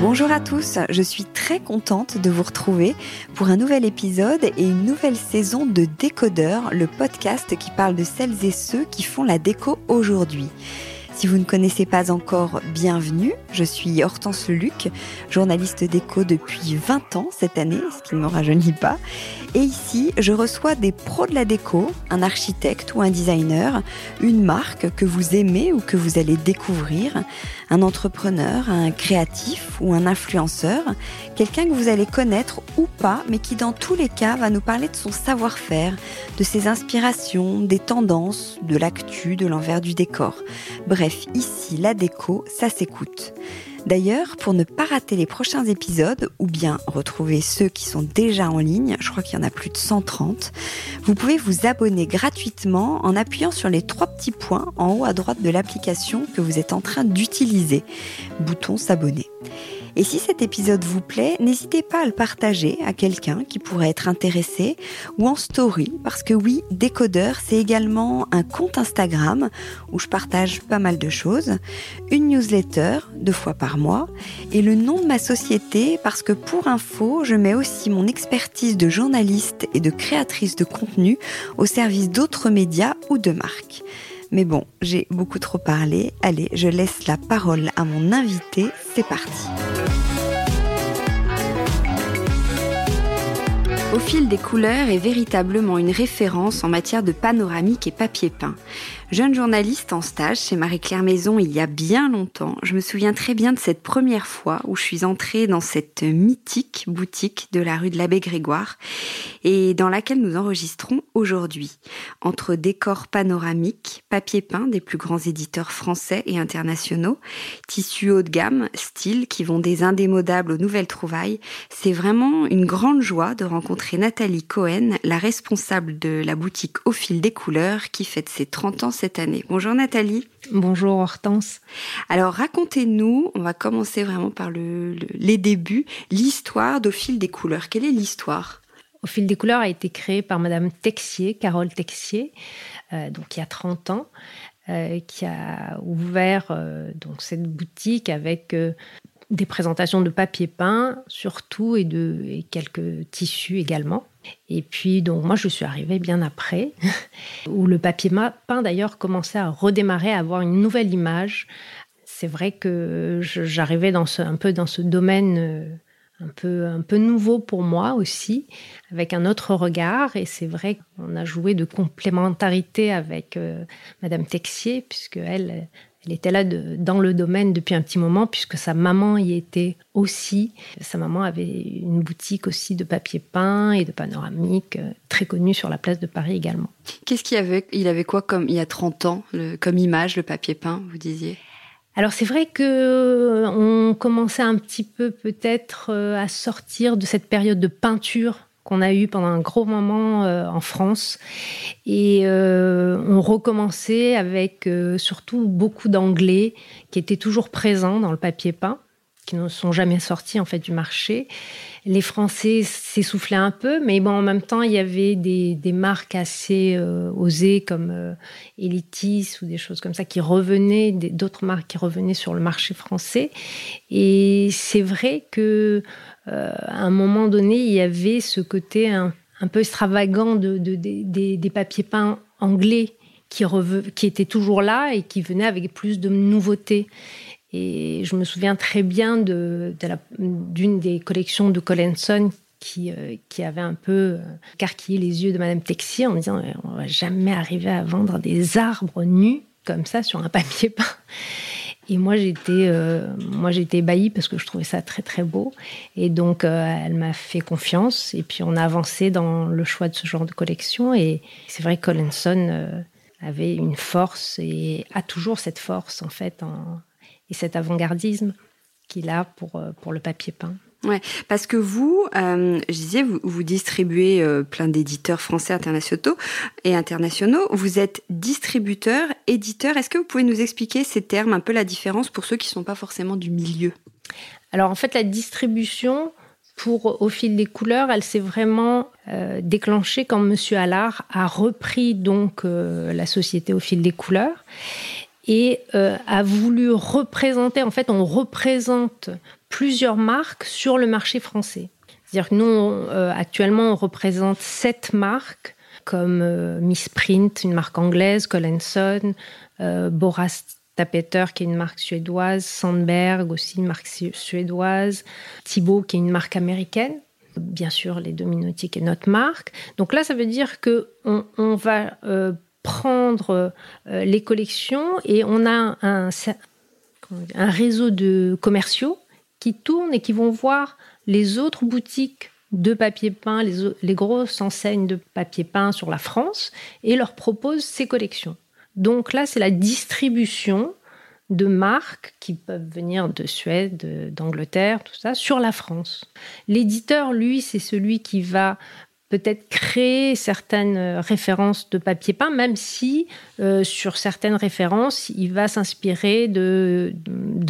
Bonjour à tous, je suis très contente de vous retrouver pour un nouvel épisode et une nouvelle saison de Décodeur, le podcast qui parle de celles et ceux qui font la déco aujourd'hui. Si vous ne connaissez pas encore, bienvenue, je suis Hortense Leluc, journaliste déco depuis 20 ans cette année, ce qui ne me rajeunit pas. Et ici, je reçois des pros de la déco, un architecte ou un designer, une marque que vous aimez ou que vous allez découvrir, un entrepreneur, un créatif ou un influenceur, quelqu'un que vous allez connaître ou pas, mais qui dans tous les cas va nous parler de son savoir-faire, de ses inspirations, des tendances, de l'actu, de l'envers du décor. Bref, ici, la déco, ça s'écoute. D'ailleurs, pour ne pas rater les prochains épisodes, ou bien retrouver ceux qui sont déjà en ligne, je crois qu'il y en a plus de 130, vous pouvez vous abonner gratuitement en appuyant sur les 3 petits points en haut à droite de l'application que vous êtes en train d'utiliser. Bouton s'abonner. Et si cet épisode vous plaît, n'hésitez pas à le partager à quelqu'un qui pourrait être intéressé ou en story, parce que oui, Décodeur, c'est également un compte Instagram où je partage pas mal de choses, une newsletter 2 fois par mois et le nom de ma société parce que pour info, je mets aussi mon expertise de journaliste et de créatrice de contenu au service d'autres médias ou de marques. Mais bon, j'ai beaucoup trop parlé. Allez, je laisse la parole à mon invité. C'est parti. Au fil des couleurs est véritablement une référence en matière de panoramique et papier peint. Jeune journaliste en stage chez Marie-Claire Maison il y a bien longtemps, je me souviens très bien de cette première fois où je suis entrée dans cette mythique boutique de la rue de l'Abbé Grégoire et dans laquelle nous enregistrons aujourd'hui. Entre décors panoramiques, papier peint des plus grands éditeurs français et internationaux, tissus haut de gamme, styles qui vont des indémodables aux nouvelles trouvailles, c'est vraiment une grande joie de rencontrer Nathalie Cohen, la responsable de la boutique Au fil des couleurs qui fête ses 30 ans cette année. Bonjour Nathalie. Bonjour Hortense. Alors racontez-nous, on va commencer vraiment par les débuts, l'histoire d'Au fil des couleurs. Quelle est l'histoire ? Au fil des couleurs a été créé par Madame Texier, Carole Texier, donc il y a 30 ans, qui a ouvert donc cette boutique avec des présentations de papier peint surtout et quelques tissus également. Et puis, donc, moi, je suis arrivée bien après, où le papier peint, d'ailleurs, commençait à redémarrer, à avoir une nouvelle image. C'est vrai que j'arrivais dans ce domaine un peu nouveau pour moi aussi, avec un autre regard. Et c'est vrai qu'on a joué de complémentarité avec Madame Texier, puisqu'elle... Elle était là dans le domaine depuis un petit moment, puisque sa maman y était aussi. Sa maman avait une boutique aussi de papier peint et de panoramique, très connue sur la place de Paris également. Qu'est-ce qu'il y avait ? Il avait quoi comme, il y a 30 ans, comme image, le papier peint, vous disiez ? Alors c'est vrai qu'on commençait un petit peu peut-être à sortir de cette période de peinture qu'on a eu pendant un gros moment en France. Et on recommençait avec surtout beaucoup d'anglais qui étaient toujours présents dans le papier peint, qui ne sont jamais sortis en fait du marché. Les Français s'essoufflaient un peu, mais bon, en même temps, il y avait des marques assez osées comme Elitis ou des choses comme ça qui revenaient, d'autres marques qui revenaient sur le marché français. Et c'est vrai que à un moment donné, il y avait ce côté un peu extravagant des papiers peints anglais qui étaient toujours là et qui venaient avec plus de nouveautés. Et je me souviens très bien d'une des collections de Collinson qui avait un peu écarquillé les yeux de Madame Texier en disant « On ne va jamais arriver à vendre des arbres nus comme ça sur un papier peint ». Et moi, j'étais ébahie parce que je trouvais ça très, très beau. Et donc, elle m'a fait confiance. Et puis, on a avancé dans le choix de ce genre de collection. Et c'est vrai que Collinson avait une force et a toujours cette force, en fait, et cet avant-gardisme qu'il a pour le papier peint. Ouais, parce que vous, je disais, vous distribuez plein d'éditeurs français internationaux. Vous êtes distributeur, éditeur. Est-ce que vous pouvez nous expliquer ces termes, un peu la différence pour ceux qui ne sont pas forcément du milieu ? Alors en fait, la distribution pour Au fil des couleurs, elle s'est vraiment déclenchée quand M. Allard a repris donc la société Au fil des couleurs et a voulu représenter. En fait, on représente plusieurs marques sur le marché français. C'est-à-dire que nous, actuellement, on représente 7 marques, comme Miss Print, une marque anglaise, Collinson, Boras Tapeter, qui est une marque suédoise, Sandberg, aussi une marque suédoise, Thibaut, qui est une marque américaine, bien sûr, Les Dominotiers, qui est notre marque. Donc là, ça veut dire qu'on va prendre les collections et on a un réseau de commerciaux qui tournent et qui vont voir les autres boutiques de papier peint, les grosses enseignes de papier peint sur la France, et leur proposent ces collections. Donc là, c'est la distribution de marques qui peuvent venir de Suède, d'Angleterre, tout ça, sur la France. L'éditeur, lui, c'est celui qui va peut-être créer certaines références de papier peint, même si sur certaines références, il va s'inspirer de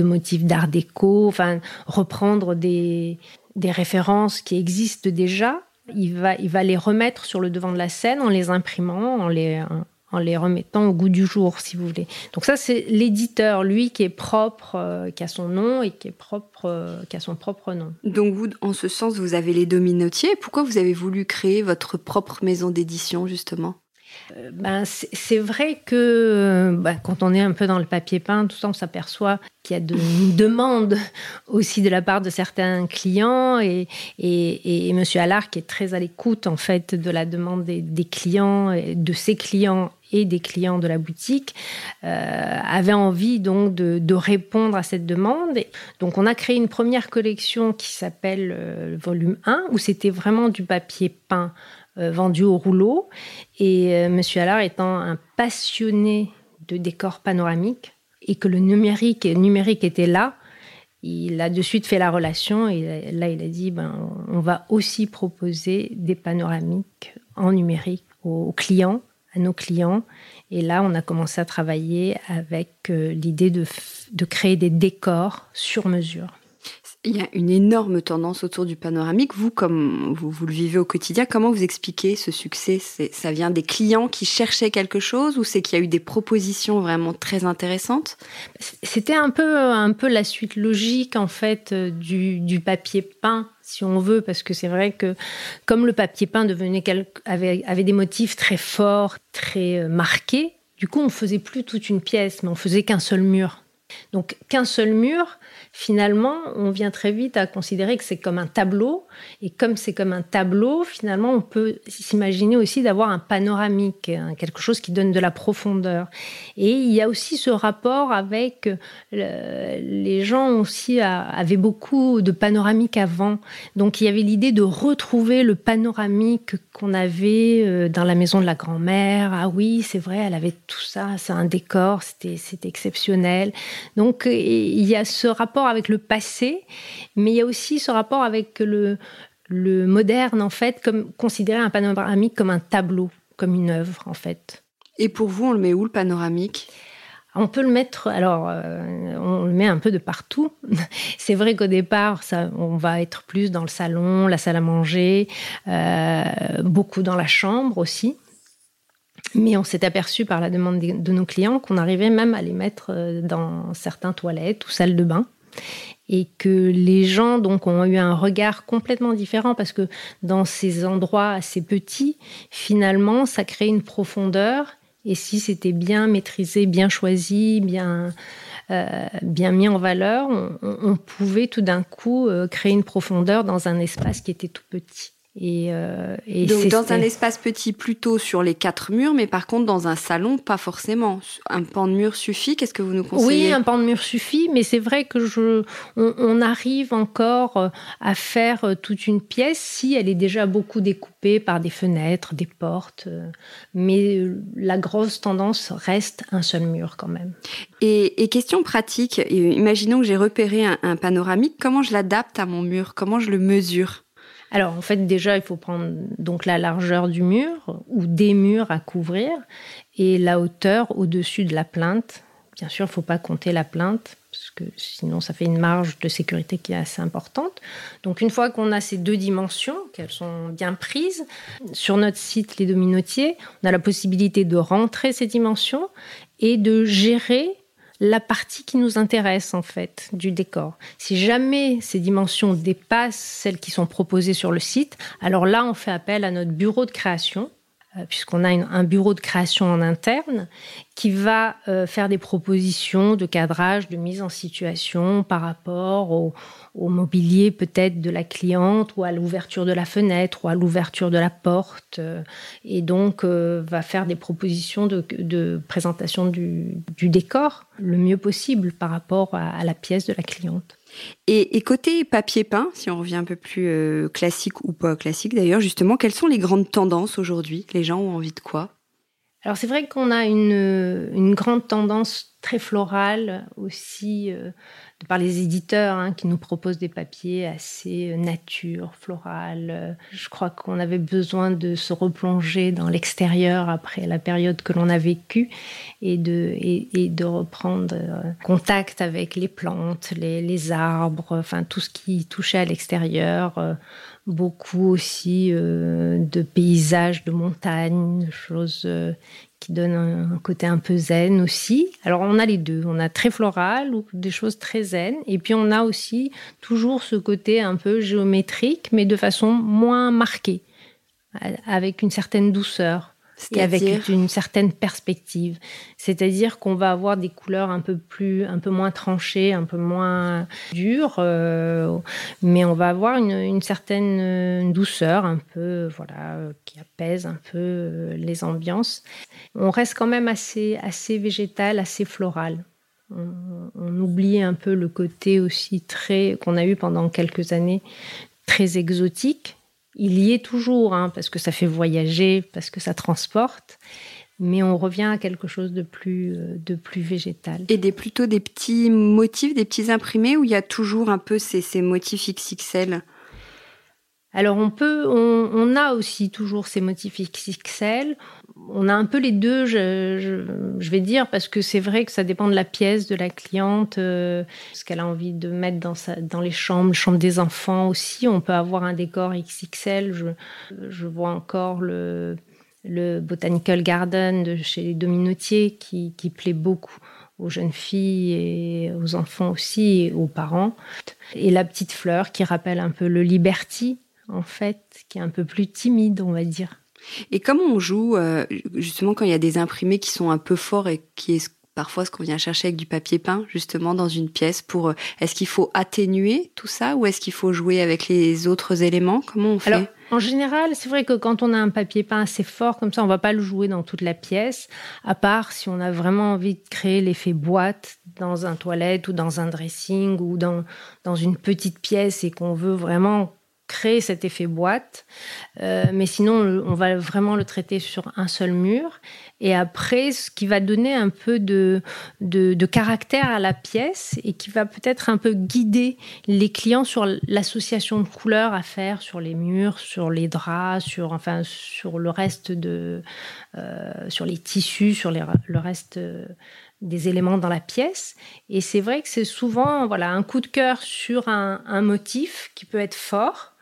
motifs d'art déco, enfin reprendre des références qui existent déjà. Il va les remettre sur le devant de la scène en les imprimant, en les remettant au goût du jour, si vous voulez. Donc ça, c'est l'éditeur, lui, qui est propre, qui a son nom et qui a son propre nom. Donc vous, en ce sens, vous avez Les Dominotiers. Pourquoi vous avez voulu créer votre propre maison d'édition, justement ? C'est vrai que quand on est un peu dans le papier peint, tout ça, on s'aperçoit qu'il y a une demande aussi de la part de certains clients et M. Allard qui est très à l'écoute en fait de la demande des clients, de ses clients et des clients de la boutique, avait envie donc de répondre à cette demande. Donc on a créé une première collection qui s'appelle le volume 1 où c'était vraiment du papier peint vendu au rouleau. Et M. Allard étant un passionné de décors panoramiques et que le numérique était là, il a de suite fait la relation et là, il a dit on va aussi proposer des panoramiques en numérique aux clients, à nos clients. Et là, on a commencé à travailler avec l'idée de créer des décors sur mesure. Il y a une énorme tendance autour du panoramique. Vous, comme vous le vivez au quotidien, comment vous expliquez ce succès ? Ça vient des clients qui cherchaient quelque chose ou c'est qu'il y a eu des propositions vraiment très intéressantes ? C'était un peu la suite logique, en fait, du papier peint, si on veut, parce que c'est vrai que comme le papier peint avait des motifs très forts, très marqués, du coup, on ne faisait plus toute une pièce, mais on faisait qu'un seul mur. Donc, qu'un seul mur, finalement, on vient très vite à considérer que c'est comme un tableau. Et comme c'est comme un tableau, finalement, on peut s'imaginer aussi d'avoir un panoramique, quelque chose qui donne de la profondeur. Et il y a aussi ce rapport avec... les gens aussi avaient beaucoup de panoramiques avant. Donc, il y avait l'idée de retrouver le panoramique qu'on avait dans la maison de la grand-mère. Ah oui, c'est vrai, elle avait tout ça, c'est un décor, c'était exceptionnel. Donc, il y a ce rapport avec le passé, mais il y a aussi ce rapport avec le moderne, en fait, comme considérer un panoramique comme un tableau, comme une œuvre, en fait. Et pour vous, on le met où, le panoramique ? On peut le mettre, alors on le met un peu de partout. C'est vrai qu'au départ, ça, on va être plus dans le salon, la salle à manger, beaucoup dans la chambre aussi. Mais on s'est aperçu par la demande de nos clients qu'on arrivait même à les mettre dans certaines toilettes ou salles de bain. Et que les gens donc, ont eu un regard complètement différent parce que dans ces endroits assez petits, finalement, ça crée une profondeur. Et si c'était bien maîtrisé, bien choisi, bien mis en valeur, on pouvait tout d'un coup créer une profondeur dans un espace qui était tout petit. Et donc dans un espace petit plutôt sur les 4 murs, mais par contre dans un salon, pas forcément. Un pan de mur suffit, qu'est-ce que vous nous conseillez ? Oui, un pan de mur suffit, mais c'est vrai que on arrive encore à faire toute une pièce si elle est déjà beaucoup découpée par des fenêtres, des portes, mais la grosse tendance reste un seul mur quand même. Et question pratique, imaginons que j'ai repéré un panoramique, comment je l'adapte à mon mur ? Comment je le mesure ? Alors, en fait, déjà, il faut prendre donc la largeur du mur ou des murs à couvrir et la hauteur au-dessus de la plinthe. Bien sûr, il ne faut pas compter la plinthe parce que sinon, ça fait une marge de sécurité qui est assez importante. Donc, une fois qu'on a ces deux dimensions, qu'elles sont bien prises, sur notre site Les Dominotiers, on a la possibilité de rentrer ces dimensions et de gérer la partie qui nous intéresse, en fait, du décor. Si jamais ces dimensions dépassent celles qui sont proposées sur le site, alors là, on fait appel à notre bureau de création, puisqu'on a un bureau de création en interne, qui va faire des propositions de cadrage, de mise en situation par rapport au mobilier peut-être de la cliente ou à l'ouverture de la fenêtre ou à l'ouverture de la porte. Et donc, va faire des propositions de présentation du décor le mieux possible par rapport à la pièce de la cliente. Et côté papier peint, si on revient un peu plus classique ou pas classique d'ailleurs, justement, quelles sont les grandes tendances aujourd'hui ? Les gens ont envie de quoi ? Alors c'est vrai qu'on a une grande tendance très florale aussi, de par les éditeurs qui nous proposent des papiers assez nature, florale. Je crois qu'on avait besoin de se replonger dans l'extérieur après la période que l'on a vécue et de reprendre contact avec les plantes, les arbres, enfin tout ce qui touchait à l'extérieur. Beaucoup aussi de paysages, de montagnes, de choses qui donnent un côté un peu zen aussi. Alors on a les deux, on a très floral ou des choses très zen, et puis on a aussi toujours ce côté un peu géométrique, mais de façon moins marquée, avec une certaine douceur. C'est-à-dire... Et avec une certaine perspective. C'est-à-dire qu'on va avoir des couleurs un peu moins tranchées, un peu moins dures, mais on va avoir une certaine douceur, un peu, voilà, qui apaise un peu les ambiances. On reste quand même assez végétal, assez floral. On oublie un peu le côté aussi très, qu'on a eu pendant quelques années, très exotique. Il y est toujours, parce que ça fait voyager, parce que ça transporte, mais on revient à quelque chose de plus végétal. Et plutôt des petits motifs, des petits imprimés, où il y a toujours un peu ces motifs XXL ? Alors on a aussi toujours ces motifs XXL, on a un peu les deux, je vais dire, parce que c'est vrai que ça dépend de la pièce, de la cliente, ce qu'elle a envie de mettre dans les chambres des enfants aussi, on peut avoir un décor XXL, je vois encore le Botanical Garden de chez les Dominotiers qui plaît beaucoup aux jeunes filles et aux enfants aussi, et aux parents, et la petite fleur qui rappelle un peu le Liberty, en fait, qui est un peu plus timide, on va dire. Et comment on joue, justement, quand il y a des imprimés qui sont un peu forts et qui est parfois ce qu'on vient chercher avec du papier peint, justement, dans une pièce, est-ce qu'il faut atténuer tout ça ou est-ce qu'il faut jouer avec les autres éléments ? Comment on fait ? Alors, en général, c'est vrai que quand on a un papier peint assez fort, comme ça, on ne va pas le jouer dans toute la pièce, à part si on a vraiment envie de créer l'effet boîte dans un toilette ou dans un dressing ou dans une petite pièce et qu'on veut vraiment... créer cet effet boîte, mais sinon on va vraiment le traiter sur un seul mur et après ce qui va donner un peu de caractère à la pièce et qui va peut-être un peu guider les clients sur l'association de couleurs à faire sur les murs, sur les draps, sur le reste sur les tissus, sur le reste des éléments dans la pièce. Et c'est vrai que c'est souvent voilà, un coup de cœur sur un motif qui peut être fort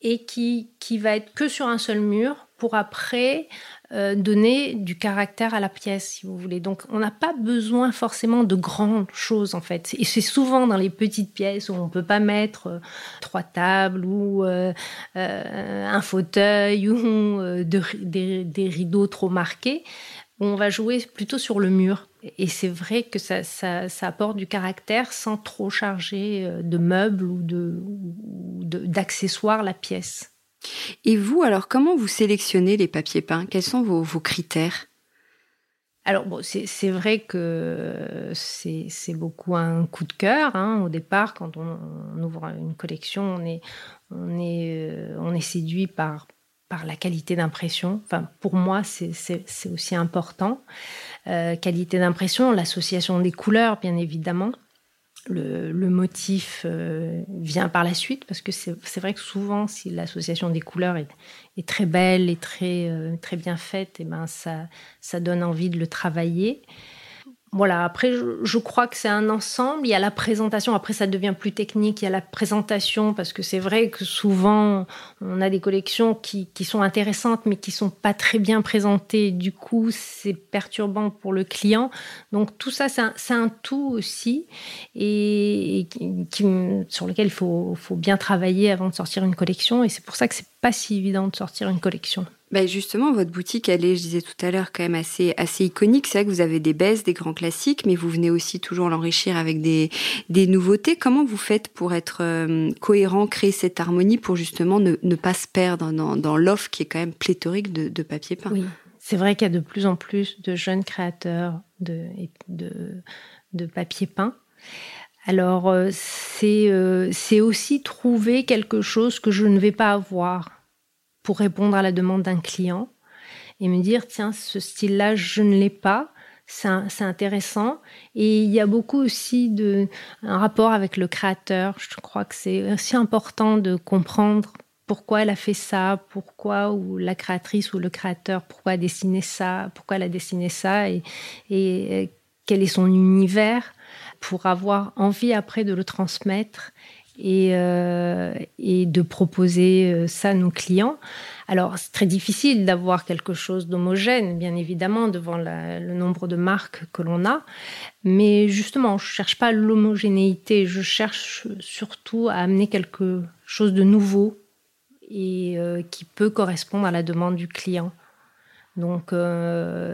et qui va être que sur un seul mur pour après donner du caractère à la pièce, si vous voulez. Donc, on n'a pas besoin forcément de grandes choses, en fait. Et c'est souvent dans les petites pièces où on ne peut pas mettre 3 tables ou un fauteuil ou des rideaux trop marqués. On va jouer plutôt sur le mur. Et c'est vrai que ça apporte du caractère sans trop charger de meubles ou d'accessoires la pièce. Et vous, alors, comment vous sélectionnez les papiers peints ? Quels sont vos critères ? Alors, bon, c'est vrai que c'est beaucoup un coup de cœur. Hein. Au départ, quand on ouvre une collection, on est séduit par la qualité d'impression. Enfin, pour moi, c'est aussi important. Qualité d'impression, l'association des couleurs, bien évidemment. Le motif vient par la suite, parce que c'est vrai que souvent, si l'association des couleurs est très belle et très bien faite, et ben ça donne envie de le travailler. Voilà, après, je crois que c'est un ensemble. Il y a la présentation, après ça devient plus technique, il y a la présentation, parce que c'est vrai que souvent, on a des collections qui sont intéressantes, mais qui ne sont pas très bien présentées. Du coup, c'est perturbant pour le client. Donc, tout ça, c'est un tout aussi, et sur lequel il faut bien travailler avant de sortir une collection. Et c'est pour ça que ce n'est pas si évident de sortir une collection. Ben justement, votre boutique, elle est, je disais tout à l'heure, quand même assez iconique. C'est vrai que vous avez des baisses, des grands classiques, mais vous venez aussi toujours l'enrichir avec des nouveautés. Comment vous faites pour être cohérent, créer cette harmonie pour justement ne pas se perdre dans l'offre qui est quand même pléthorique de papier peint ? Oui, c'est vrai qu'il y a de plus en plus de jeunes créateurs de papier peint. Alors, c'est aussi trouver quelque chose que je ne vais pas avoir, pour répondre à la demande d'un client et me dire, tiens, ce style-là, je ne l'ai pas, c'est intéressant. Et il y a beaucoup aussi un rapport avec le créateur. Je crois que c'est aussi important de comprendre pourquoi elle a fait ça, pourquoi ou la créatrice ou le créateur, pourquoi elle a dessiné ça et quel est son univers pour avoir envie après de le transmettre. Et de proposer ça à nos clients. Alors, c'est très difficile d'avoir quelque chose d'homogène, bien évidemment, devant le nombre de marques que l'on a. Mais justement, je ne cherche pas l'homogénéité. Je cherche surtout à amener quelque chose de nouveau et qui peut correspondre à la demande du client. Donc,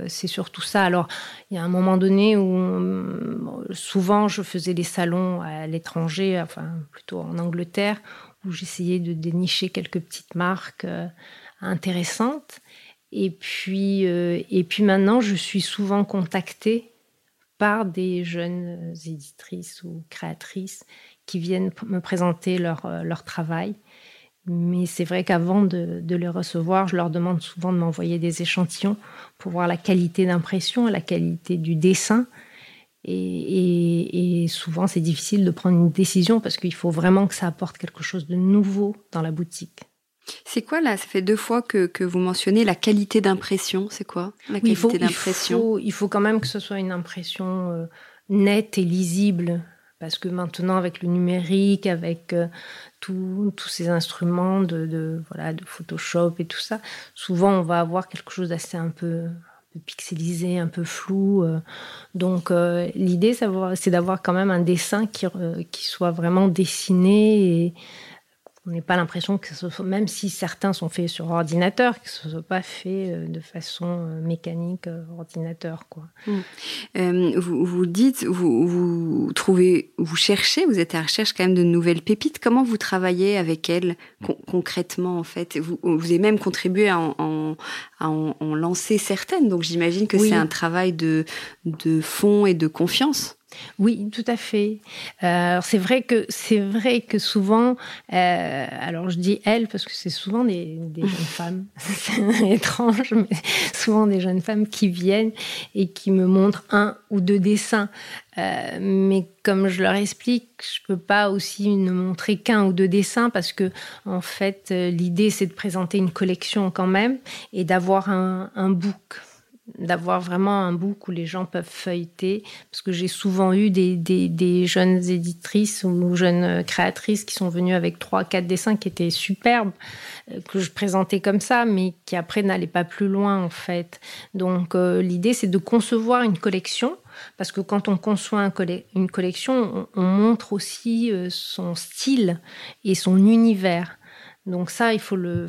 c'est surtout ça. Alors, il y a un moment donné où, souvent, je faisais des salons à l'étranger, enfin, plutôt en Angleterre, où j'essayais de dénicher quelques petites marques intéressantes. Et puis maintenant, je suis souvent contactée par des jeunes éditrices ou créatrices qui viennent me présenter leur travail. Mais c'est vrai qu'avant de les recevoir, je leur demande souvent de m'envoyer des échantillons pour voir la qualité d'impression, la qualité du dessin. Et souvent, c'est difficile de prendre une décision parce qu'il faut vraiment que ça apporte quelque chose de nouveau dans la boutique. C'est quoi là ? Ça fait 2 fois que vous mentionnez la qualité d'impression. C'est quoi la qualité d'impression ? Il faut quand même que ce soit une impression nette et lisible. Parce que maintenant, avec le numérique, avec tous ces instruments de Photoshop et tout ça, souvent, on va avoir quelque chose d'assez un peu pixelisé, un peu flou. Donc, l'idée, c'est d'avoir quand même un dessin qui soit vraiment dessiné et on n'ait pas l'impression que ça soit, même si certains sont faits sur ordinateur, que ce ne soit pas fait de façon mécanique ordinateur, quoi. Vous dites, vous trouvez, vous cherchez, vous êtes à la recherche quand même de nouvelles pépites. Comment vous travaillez avec elles concrètement, en fait ? Vous avez même contribué à en lancer certaines, donc j'imagine que oui. C'est un travail de fond et de confiance. Oui, tout à fait. C'est vrai que souvent, alors je dis elles parce que c'est souvent des jeunes femmes, c'est étrange, mais souvent des jeunes femmes qui viennent et qui me montrent 1 ou 2 dessins. Mais comme je leur explique, je peux pas aussi ne montrer qu'1 ou 2 dessins parce que, en fait, l'idée c'est de présenter une collection quand même et d'avoir un book. d'avoir vraiment un book où les gens peuvent feuilleter, parce que j'ai souvent eu des jeunes éditrices ou jeunes créatrices qui sont venues avec 3-4 dessins qui étaient superbes, que je présentais comme ça, mais qui après n'allaient pas plus loin en fait. Donc l'idée c'est de concevoir une collection, parce que quand on conçoit une collection, on montre aussi son style et son univers. Donc ça, il faut le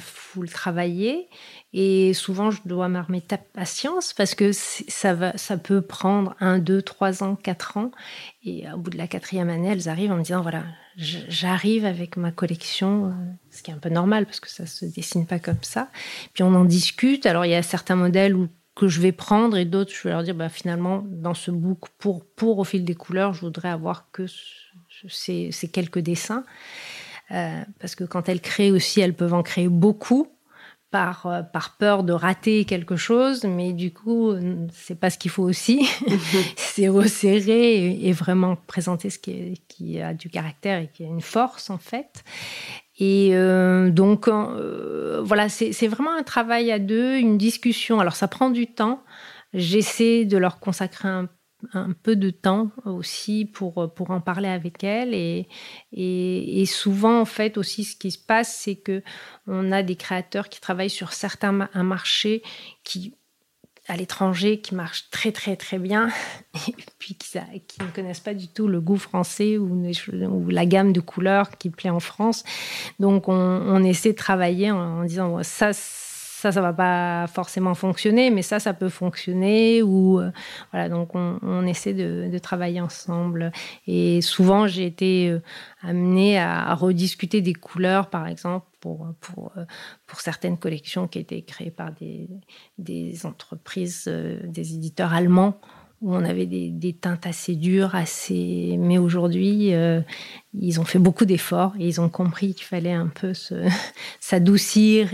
travailler. Et souvent, je dois m'armer de patience parce que ça peut prendre 1, 2, 3 ans, 4 ans. Et au bout de la 4e année, elles arrivent en me disant, voilà, j'arrive avec ma collection, ce qui est un peu normal parce que ça ne se dessine pas comme ça. Puis on en discute. Alors, il y a certains modèles que je vais prendre et d'autres, je vais leur dire, bah, finalement, dans ce book, pour Au fil des couleurs, je voudrais avoir que ces quelques dessins. Parce que quand elles créent aussi, elles peuvent en créer beaucoup par peur de rater quelque chose, mais du coup, c'est pas ce qu'il faut aussi. C'est resserrer et vraiment présenter ce qui a du caractère et qui a une force, en fait. Et donc, voilà, c'est vraiment un travail à deux, une discussion. Alors, ça prend du temps. J'essaie de leur consacrer un peu de temps aussi pour en parler avec elle et souvent en fait aussi ce qui se passe c'est que on a des créateurs qui travaillent sur un marché qui à l'étranger qui marche très très très bien et puis qui ne connaissent pas du tout le goût français ou la gamme de couleurs qui plaît en France, donc on essaie de travailler en disant ça va pas forcément fonctionner, mais ça peut fonctionner. Ou voilà, donc on essaie de travailler ensemble. Et souvent, j'ai été amenée à rediscuter des couleurs, par exemple, pour certaines collections qui étaient créées par des entreprises, des éditeurs allemands, où on avait des teintes assez dures, assez. Mais aujourd'hui, ils ont fait beaucoup d'efforts et ils ont compris qu'il fallait un peu s'adoucir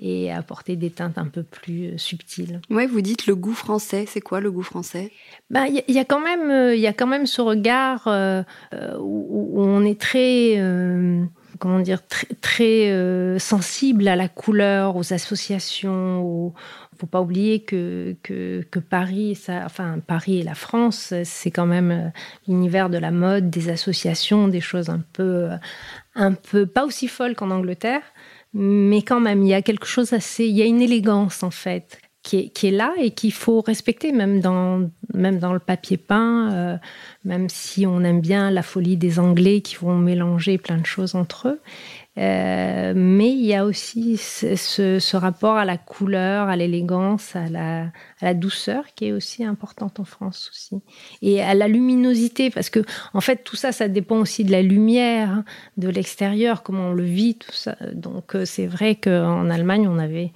et apporter des teintes un peu plus subtiles. Ouais, vous dites le goût français. C'est quoi le goût français ? Ben, il y a quand même ce regard où on est très. Comment dire, très, très sensible à la couleur, aux associations. Faut pas oublier que Paris, Paris et la France, c'est quand même l'univers de la mode, des associations, des choses un peu pas aussi folles qu'en Angleterre, mais quand même, il y a quelque chose il y a une élégance en fait qui est là et qu'il faut respecter, même dans le papier peint, même si on aime bien la folie des Anglais qui vont mélanger plein de choses entre eux. Mais il y a aussi ce rapport à la couleur, à l'élégance, à la douceur qui est aussi importante en France aussi. Et à la luminosité, parce que, en fait, tout ça, ça dépend aussi de la lumière, hein, de l'extérieur, comment on le vit, tout ça. Donc, c'est vrai qu'en Allemagne, on arrivait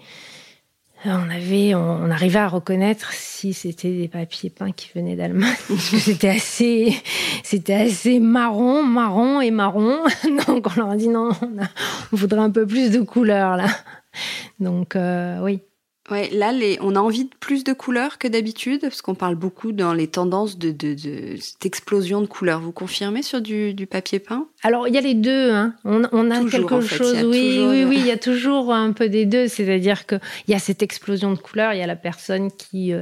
à reconnaître si c'était des papiers peints qui venaient d'Allemagne. C'était assez marron. Donc on leur a dit non, on voudrait un peu plus de couleurs là. Donc oui. Ouais, là on a envie de plus de couleurs que d'habitude parce qu'on parle beaucoup dans les tendances de cette explosion de couleurs. Vous confirmez sur du papier peint ? Alors il y a les deux, hein. On a toujours, quelque chose. Oui, il y a toujours un peu des deux. C'est-à-dire que il y a cette explosion de couleurs. Il y a la personne qui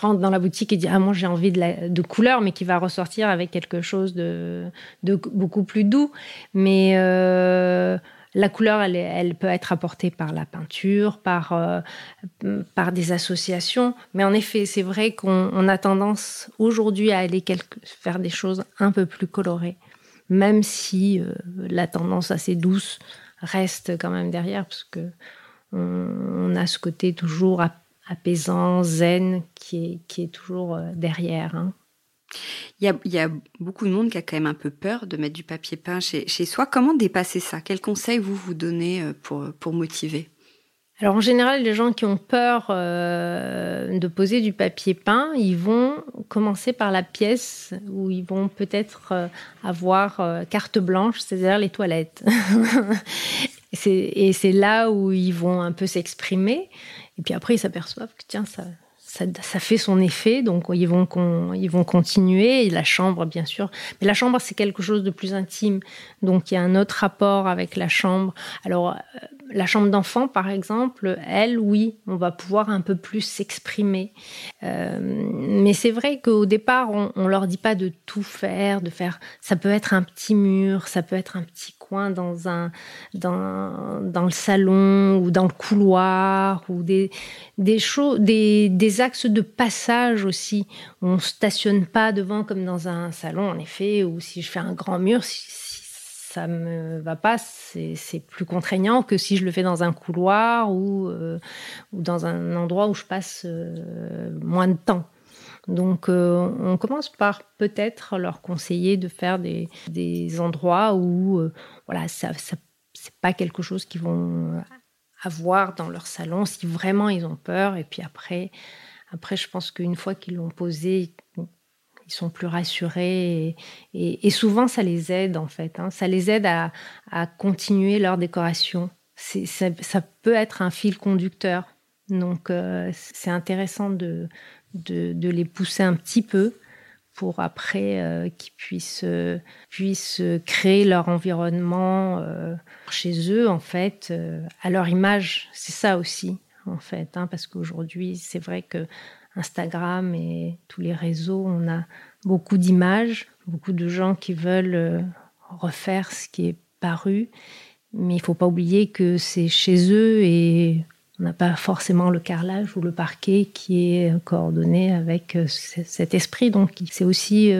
rentre dans la boutique et dit ah moi j'ai envie de couleurs, mais qui va ressortir avec quelque chose de beaucoup plus doux. Mais la couleur, elle peut être apportée par la peinture, par des associations. Mais en effet, c'est vrai qu'on a tendance aujourd'hui à aller faire des choses un peu plus colorées, même si la tendance assez douce reste quand même derrière, parce que on a ce côté toujours apaisant, zen, qui est toujours derrière, hein. Il y a beaucoup de monde qui a quand même un peu peur de mettre du papier peint chez soi. Comment dépasser ça ? Quels conseils vous donnez pour motiver ? Alors en général, les gens qui ont peur de poser du papier peint, ils vont commencer par la pièce où ils vont peut-être avoir carte blanche, c'est-à-dire les toilettes. Et c'est là où ils vont un peu s'exprimer. Et puis après, ils s'aperçoivent que tiens, ça... Ça fait son effet, donc ils vont continuer. Et la chambre, bien sûr. Mais la chambre, c'est quelque chose de plus intime. Donc, il y a un autre rapport avec la chambre. Alors, la chambre d'enfant, par exemple, elle, oui, on va pouvoir un peu plus s'exprimer. Mais c'est vrai qu'au départ, on leur dit pas de tout faire, Ça peut être un petit mur, ça peut être un petit coin dans le salon ou dans le couloir ou des axes de passage aussi. On stationne pas devant comme dans un salon, en effet, ou si je fais un grand mur, si ça me va pas, c'est plus contraignant que si je le fais dans un couloir ou dans un endroit où je passe moins de temps. Donc, on commence par peut-être leur conseiller de faire des endroits où, voilà, ça c'est pas quelque chose qu'ils vont avoir dans leur salon si vraiment ils ont peur. Et puis après, je pense qu'une fois qu'ils l'ont posé, ils sont plus rassurés et souvent ça les aide en fait. Hein, ça les aide à continuer leur décoration. Ça peut être un fil conducteur. Donc, c'est intéressant de les pousser un petit peu pour après qu'ils puissent créer leur environnement chez eux, en fait, à leur image. C'est ça aussi, en fait, hein, parce qu'aujourd'hui, c'est vrai que Instagram et tous les réseaux, on a beaucoup d'images, beaucoup de gens qui veulent refaire ce qui est paru, mais il ne faut pas oublier que c'est chez eux et on n'a pas forcément le carrelage ou le parquet qui est coordonné avec cet esprit. Donc, c'est aussi